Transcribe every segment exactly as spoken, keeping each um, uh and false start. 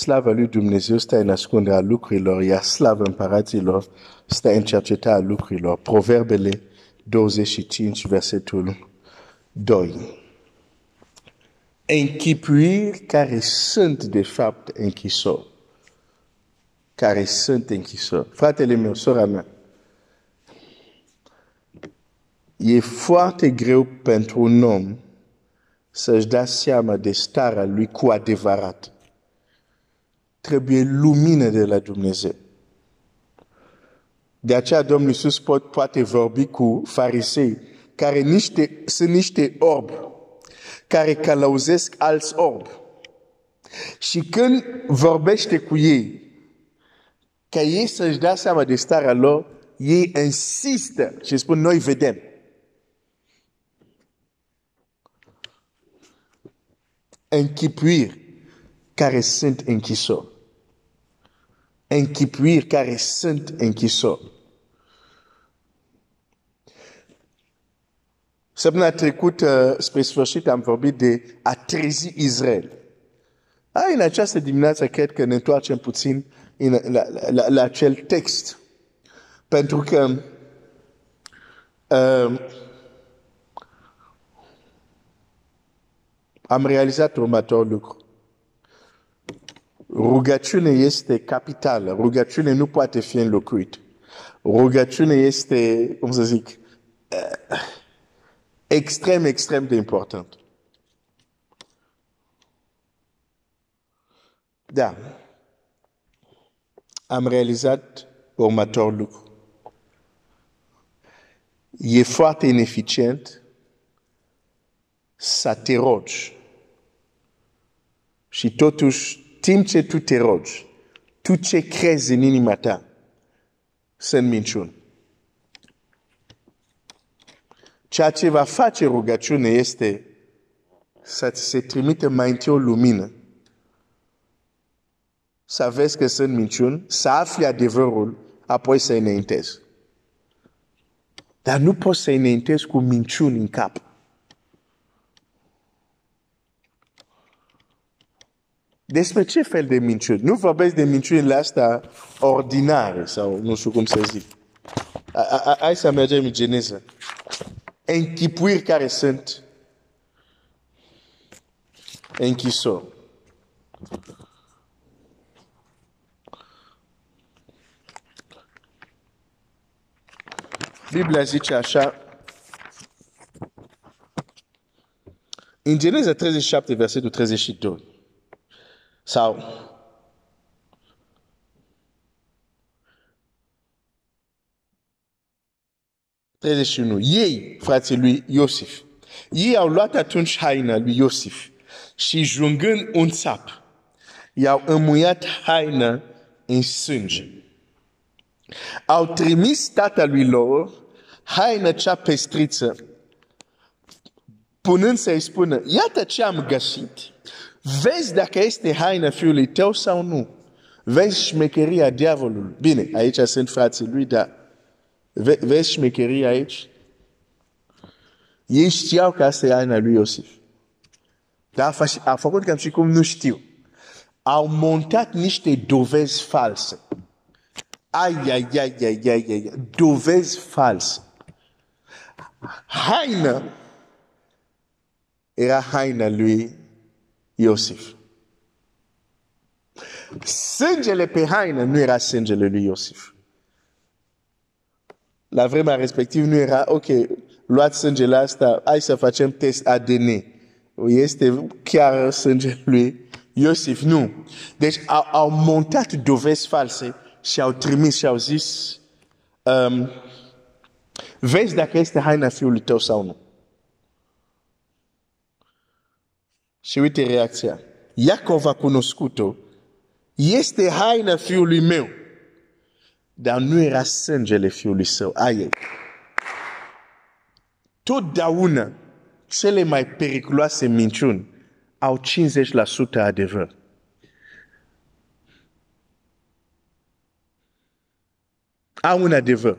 slava lui Dumnezeu stă în ascunderea lucrurilor, iar slava împăraților stă în cercetarea lucrurilor. Proverbele douăzeci și cinci, versetul doi. Închipuiri care sunt de fapt închisori. Care sunt închisori. Fratele meu, sora mea, e foarte greu pentru un om să-și dea seama de starea lui cu adevărat. Trebuie lumină de la Dumnezeu. De aceea Domnul Iisus poate vorbi cu farisei care niște, sunt niște orbi, care călăuzesc alți orbi. Și când vorbește cu ei, ca ei să-și dea seama de starea lor, ei insistă și spun, noi vedem. Închipuiri care sunt închisori. Închipuiri care sunt închisori. Săptămâna trecută, spre sfârșit, am vorbit de a trezi Israel. A, în această dimineață, cred că ne întoarcem puțin la, la, la, la acel text. Pentru că uh, am realizat următorul lucru. Rugăciune este capitală. Rugăciune nu poate fi înlocuită. Rugăciune este, cum să zic, uh, extrem, extrem de important. Da. Am realizat următorul lucru. E foarte ineficient să te rogi. Și totuși, timp ce tu te rogi, tu ce crezi în inima ta, sunt minciuni. Ceea ce va face rugăciune este să ți se trimite mai întâi o lumină, să vezi că sunt minciuni, să afli adevărul, apoi să înaintezi. Dar nu poți să înaintezi cu minciuni în cap. Despre ce fel de minciuni? Nu vorbesc de minciunile astea ordinare, sau nu știu cum să zic. Hai să mergem în Geneza. Închipuiri care sunt închisori. Biblia zice așa, în Geneza treizeci și șapte, versetul treizeci și doi, sau treizeci și unu, ei, frații lui Iosif, ei au luat atunci haina lui Iosif și jungând un țap, i-au înmuiat haina în sânge. Au trimis tatălui lor haina cea pestriță, punând să-i spună, iată ce am găsit, vezi dacă este haina fiului tău sau nu, vezi șmecheria diavolului. Bine, aici sunt frații lui, dar vezi șmecheria aici? Ei știau că asta e haina lui Iosif, dar a făcut cam și cum nu știu. Au montat niște dovezi false. Ai, ai, ai, ai, ai, ai, dovezi false. Haina era haina lui Iosif. Sângele pe haina nu era sângele lui Iosif. La vremea respectivă nu era, ok, luați sângele asta, hai să facem test A D N. Este chiar sângele lui Iosif, nu. Deci au, au montat dovezi false. Și au trimis și au zis, um, vezi dacă este haina fiului tău sau nu. Și uite reacția. Iacov a cunoscut-o. Este haina fiului meu. Dar nu era sângele fiului său. Aie. Totdeauna, cele mai periculoase minciuni au cincizeci la sută adevăr. Au un adevăr.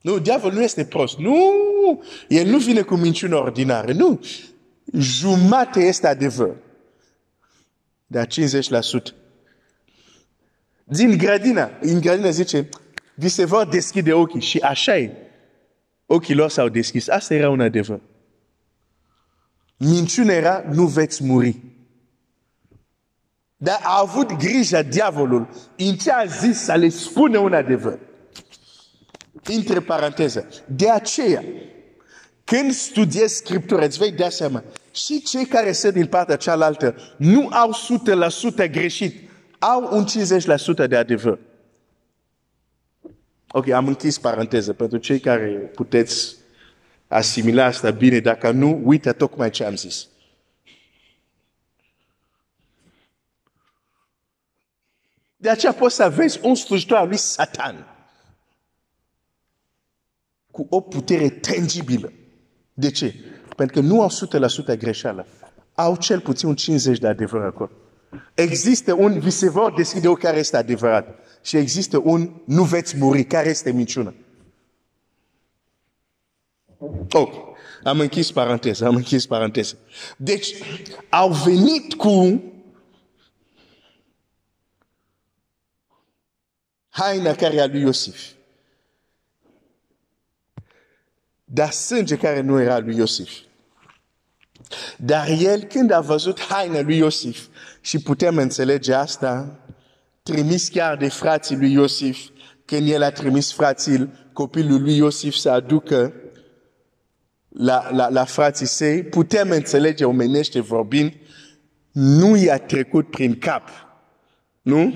Nu, diavolul nu este prost. Nu, el nu vine cu minciuni ordinare. Nu, jumate este adevăr. Dar cincizeci la sută. Din grădina, în grădina zice, vi se vor deschide ochii. Și așa e. Ochii lor s-au deschis. Asta era un adevăr. Minciunea era, nu veți muri. Dar a avut grijă diavolul. În ce a zis să le spune un adevăr. Între paranteze. De aceea, când studiezi Scriptura, îți vei dea seama. Și cei care sunt din partea cealaltă nu au o sută la sută greșit. Au un cincizeci la sută de adevăr. Ok, am închis paranteză. Pentru cei care puteți asimila asta bine, dacă nu, uite tocmai ce am zis. De aceea poți să vezi un slujitor al lui Satan cu o putere tangibilă. De ce? Pentru că nu au o sută la sută greșeală. Au cel puțin un cincizeci la sută de adevăr acolo. Există un vi se vor deschide o care este adevărat. Și există un nu veți muri, care este minciună. Ok. Am închis paranteză, am închis paranteză. Deci, au venit cu haina care a lui Iosif. Dar sânge care nu era lui Iosif. Dar el, când a văzut haina lui Iosif, și putem înțelege asta, trimis chiar de frații lui Iosif, când el a trimis frații copilul lui Iosif să aducă la, la, la frații săi, putem înțelege omenește vorbind, nu i-a trecut prin cap, nu?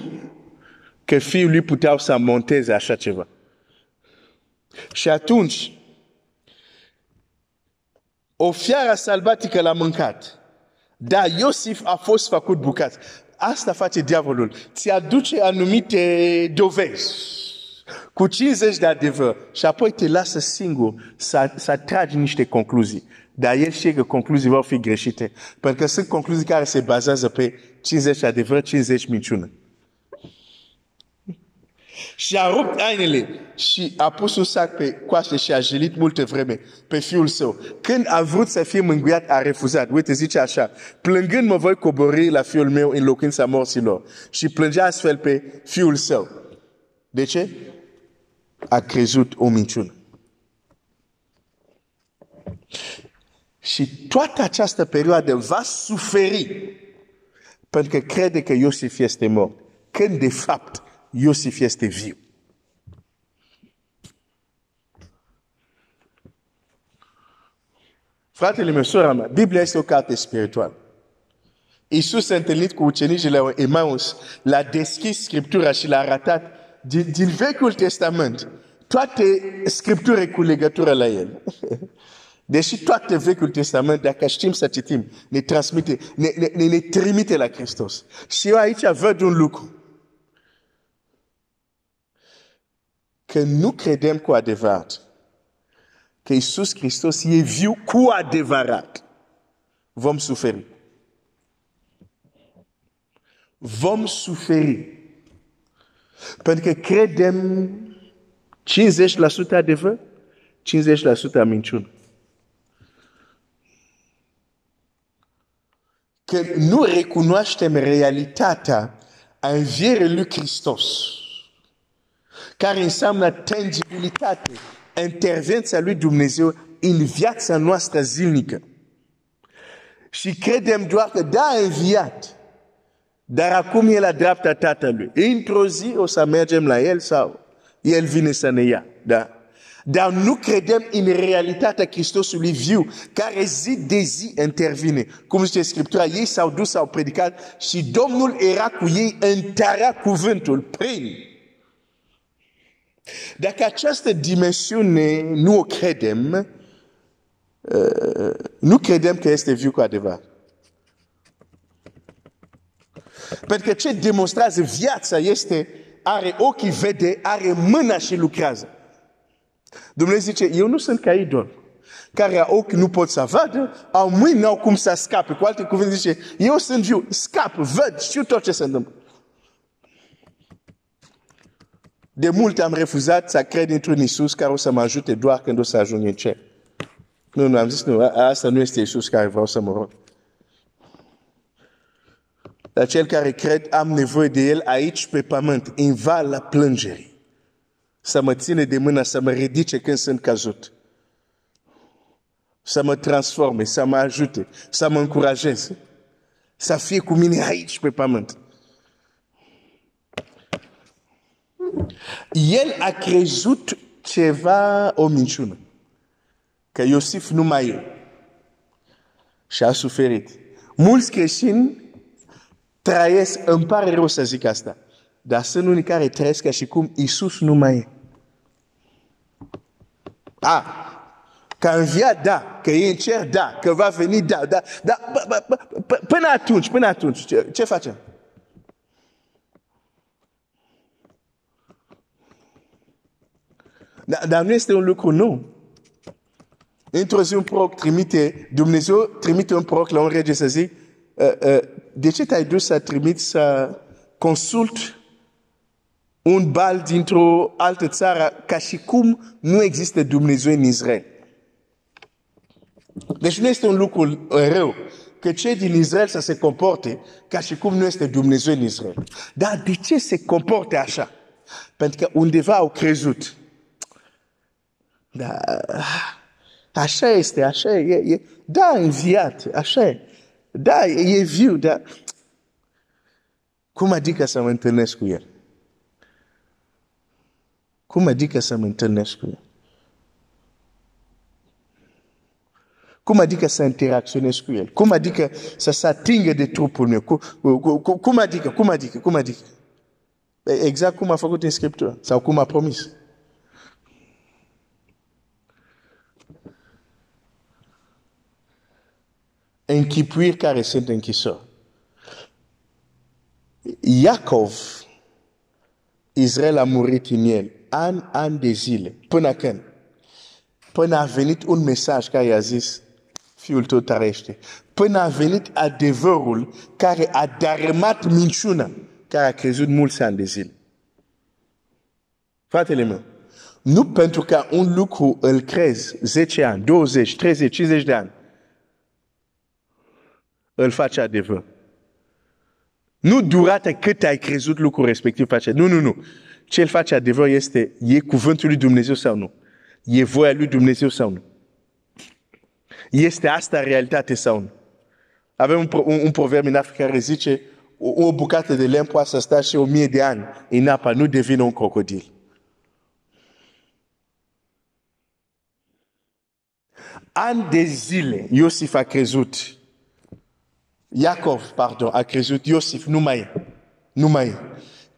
Că fiul lui puteau să monteze așa ceva. Și atunci, o fiară sălbatică l-a mâncat. Dar Iosif a fost făcut bucăți. Asta face diavolul. Ți aduce anumite dovezi cu cincizeci de adevăr și apoi te lasă singur să, să tragi niște concluzii. Dar el știe că concluzii vor fi greșite. Pentru că sunt concluzii care se bazează pe cincizeci adevăr, cincizeci minciună. Și a rupt hainele și a pus un sac pe coaste și a jelit multe vreme pe fiul său. Când a vrut să fie mângâiat, a refuzat. Uite, zice așa, plângând mă voi cobori la fiul meu în locuința morților. Și plângea astfel pe fiul său. De ce? A crezut o minciună. Și toată această perioadă va suferi pentru că crede că Iosif este mort. Când de fapt Iosif este viu. Fratele meu, sora mea, Biblia este o carte spirituală. Iisus s-a întâlnit cu ucenicii la Emaus, l-a deschis Scriptura și l-a arătat din, din Vechiul Testament. Toate Scripturile cu legătură la el. Deși toate Vechiul Testament, dacă știm să citim, ne transmite, ne, ne, ne, ne trimite la Hristos. Și eu aici văd un lucru. Că nu credem cu adevărat că Iisus Hristos e viu cu adevărat, vom suferi. Vom suferi. Pentru că credem cincizeci la sută adevăr, cincizeci la sută minciună. Că nu recunoaștem realitatea a învierii lui Hristos, care înseamnă tangibilitate, intervenția lui Dumnezeu în viața noastră zilnică. Și credem doar că da, a înviat, dar acum e la dreapta Tatălui. Într-o zi o să mergem la El sau El vine să ne ia. Da. Dar nu credem în realitatea Hristosului viu, care zi de zi intervine. Cum zice Scriptura, ei s-au dus, s-au predicat și Domnul era cu ei, întărea cuvântul prin. Dacă această dimensiune nu o credem, nu credem că este viu cu adevărat. Pentru că ce demonstrează viața este, are ochii vede, are mâna și lucrează. Dumnezeu zice, eu nu sunt ca idol, care au ochi nu pot să vadă, au mâini n-au cum să scape. Cu alte cuvinte zice, eu sunt viu, scap, văd, știu tot ce se întâmplă. De mult am refuzat să cred într-un Iisus care o să mă ajute doar când o să ajung în cer. Nu, nu, am zis, nu, asta nu este Iisus care vreau să mă rog. Dar cel care cred, am nevoie de el aici pe pământ, în vala plângerii. Să mă ține de mână, să mă ridice când sunt căzut. Să mă transforme, să mă ajute, să mă încurajeze. Să fie cu mine aici pe pământ. El a crezut ceva, o minciună. Că Iosif nu mai e. Și a suferit. Mulți creștini trăiesc, îmi pare rău să zic asta, dar sunt unii care trăiesc ca și cum Iisus nu mai e. A, că învia, da, că e în cer, da, că va veni, da, da, da, până atunci, până atunci, ce facem? Dar nu este un lucru nou. Într-o zi un proroc trimite, Dumnezeu trimite un proroc la un rege să zic, de ce te-ai dus să trimiți să consult un bal dintr-o altă țară ca și cum nu există Dumnezeu în Israel? Deci nu este un lucru rău că cei din Israel să se comporte ca și cum nu este Dumnezeu în Israel. Dar de ce se comporte așa? Pentru că undeva au crezut. Da, așa este, așa e, e da, înviat, așa e. Da, e viu, dar cum adică să mă întâlnesc cu el? Cum adică să mă întâlnesc cu el? Cum adică să interacționez cu el? Cum adică să se atingă de trupul meu? Cum, cum, cum adică, cum adică, cum adică? Exact cum a făcut în Scriptură, sau cum a promis. Închipuiri care sunt închisori. Iacov, Israel a murit în el, an, an de zile, până când? Până a venit un mesaj care i-a zis, fiul tău trăiește. Până a venit adevărul care a dărâmat minciuna, care a crezut mulți ani de zile. Fratele meu, nu pentru că un lucru îl crezi zece ani, douăzeci, treizeci, cincizeci de ani, îl face adevăr. Nu durata cât ai crezut lucrul respectiv face. Nu, nu, nu. Ce îl face adevăr este, e cuvântul lui Dumnezeu sau nu? E voia lui Dumnezeu sau nu? Este asta realitate sau nu? Avem un, un, un proverb în Africa care zice, o, o bucată de lemn poate să stea și o mie de ani în apa, nu devine un crocodil. An de zile, Iosif a crezut. Iacov, pardon, a crezut, Iosif, nu mai e, nu mai e.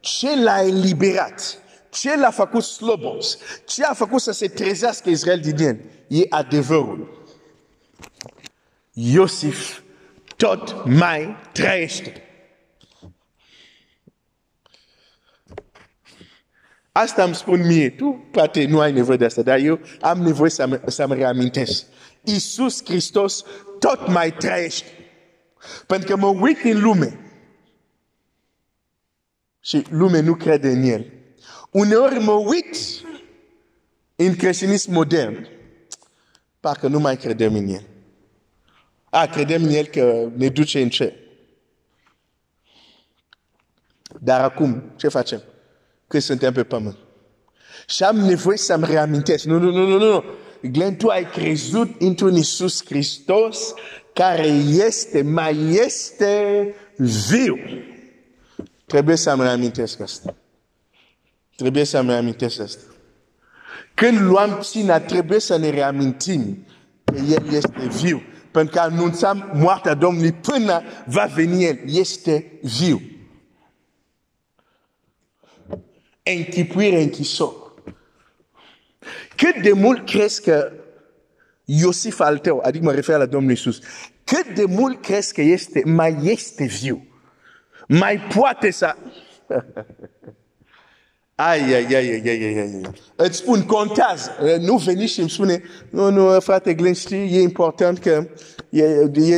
Ce l-a eliberat? Ce l-a făcut slobos? Ce a făcut să se trezească Israel din el? E adevărul. Iosif tot mai trăiește. Asta îmi spun mie, tu poate nu ai nevoie de asta, dar eu am nevoie să mă reamintesc. Iisus Hristos tot mai trăiește. Pentru că mă uit în lume și lumea nu crede în el. Uneori mă uit în creștinism modern, parcă nu mai credem în el. A, credem în el că ne duce în cer. Dar acum, ce facem? Că suntem pe pământ. Și am nevoie să-mi reamintesc. Nu, nu, nu, nu, nu. Glenn, tu ai crezut într-un Iisus Hristos care este, mai este viu. Trebuie să-mi reamintesc asta. Trebuie să-mi reamintesc asta. Când luăm țina, trebuie să ne reamintim că El este viu. Pentru că anunțăm moartea Domnului până va veni El. Este viu. Închipuire închisor. Cât de mult crezi că Iosif al tău, adică mă refer la Domnul Iisus, cât de mult crezi că este, mai este viu, mai poate să... Ai, ai, ai, ai, ai, ai, îți spun, contează, nu veni și îmi spune, nu, nu, frate Glenn, știi, e important că, e, e,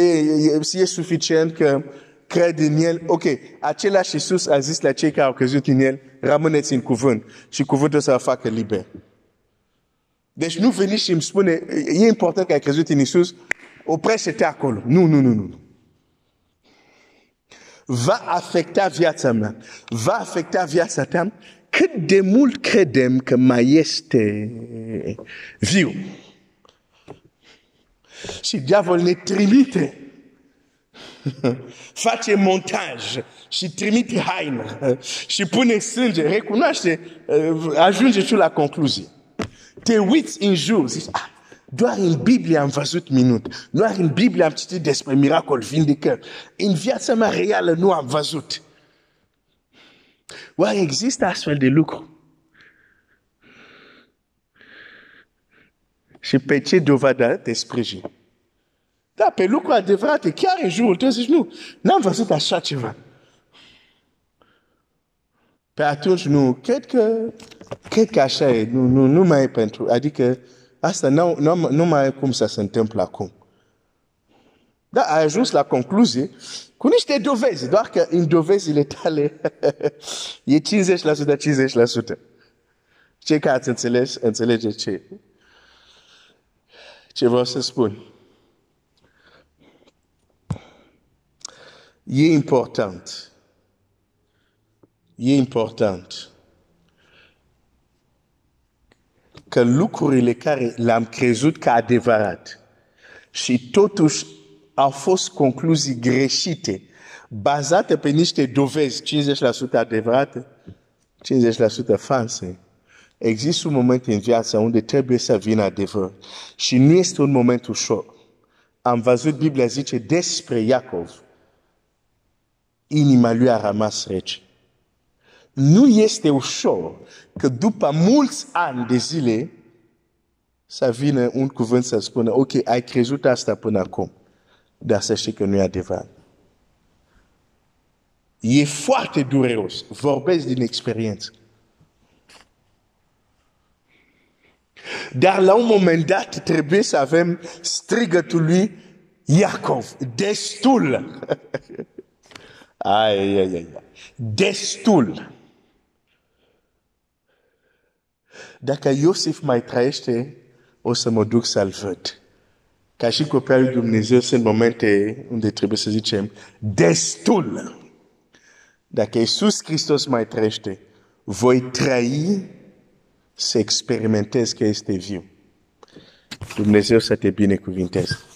e, e suficient că cred în el. Ok, același Iisus a zis la cei care au crezut în el, rămâneți în cuvânt și cuvântul să vă facă liber. Deci nu veni și îmi spune, e important că ai crezut în Iisus, oprește-te acolo. Nu, nu, nu, nu. va afecta viața mea, va afecta viața ta, cât de mult credem că mai este viu. Și diavolul ne trimite, face montaj și trimite haină și pune sânge, recunoaște, ajunge tu la concluzie. Te uiți în jur, zici, ah, doar în Biblie am văzut minut, doar în Biblie am citit despre miracol, vindecări. În viața mea reală nu am văzut. Oare există astfel de lucru? Și pe ce dovadă te sprijin? Da, pe lucruri adevărate, chiar în jurul tău zici, nu, n-am văzut așa ceva. Pe atunci, nu, cred că, cred că așa e, nu, nu, nu mai e pentru, adică asta nu, nu, nu mai e cum să se întâmplă acum. Dar a ajuns la concluzie cu niște dovezi, doar că în dovezile tale e cincizeci la sută, cincizeci la sută. Cei care ați înțeles, înțelege ce, ce vreau să spun. E important. E important că lucrurile care le-am crezut ca adevărat și totuși au fost concluzii greșite, bazate pe niște dovezi, cincizeci la sută adevărate, cincizeci la sută false. Există un moment în viață unde trebuie să vină adevăr. Și nu este un moment ușor. Am văzut, Biblia zice despre Iacov, inima lui a rămas rece. Nu este ușor că după mulți ani de zile să vină un cuvânt să spună, ok, ai crezut asta până acum, dar să știi că nu e adevărat. E foarte dureros. Vorbesc din experiență. Dar la un moment dat trebuie să avem strigătul lui Iacov. Destul! Ai, ai, ai, destul! Dacă Iosif mai trăiește, o să mă duc să-l văd. Ca și copilul lui Dumnezeu, sunt momente unde trebuie să zicem, destul! Dacă Iisus Hristos mai trăiește, voi trăi să experimentez că este viu. Dumnezeu să te binecuvinteze.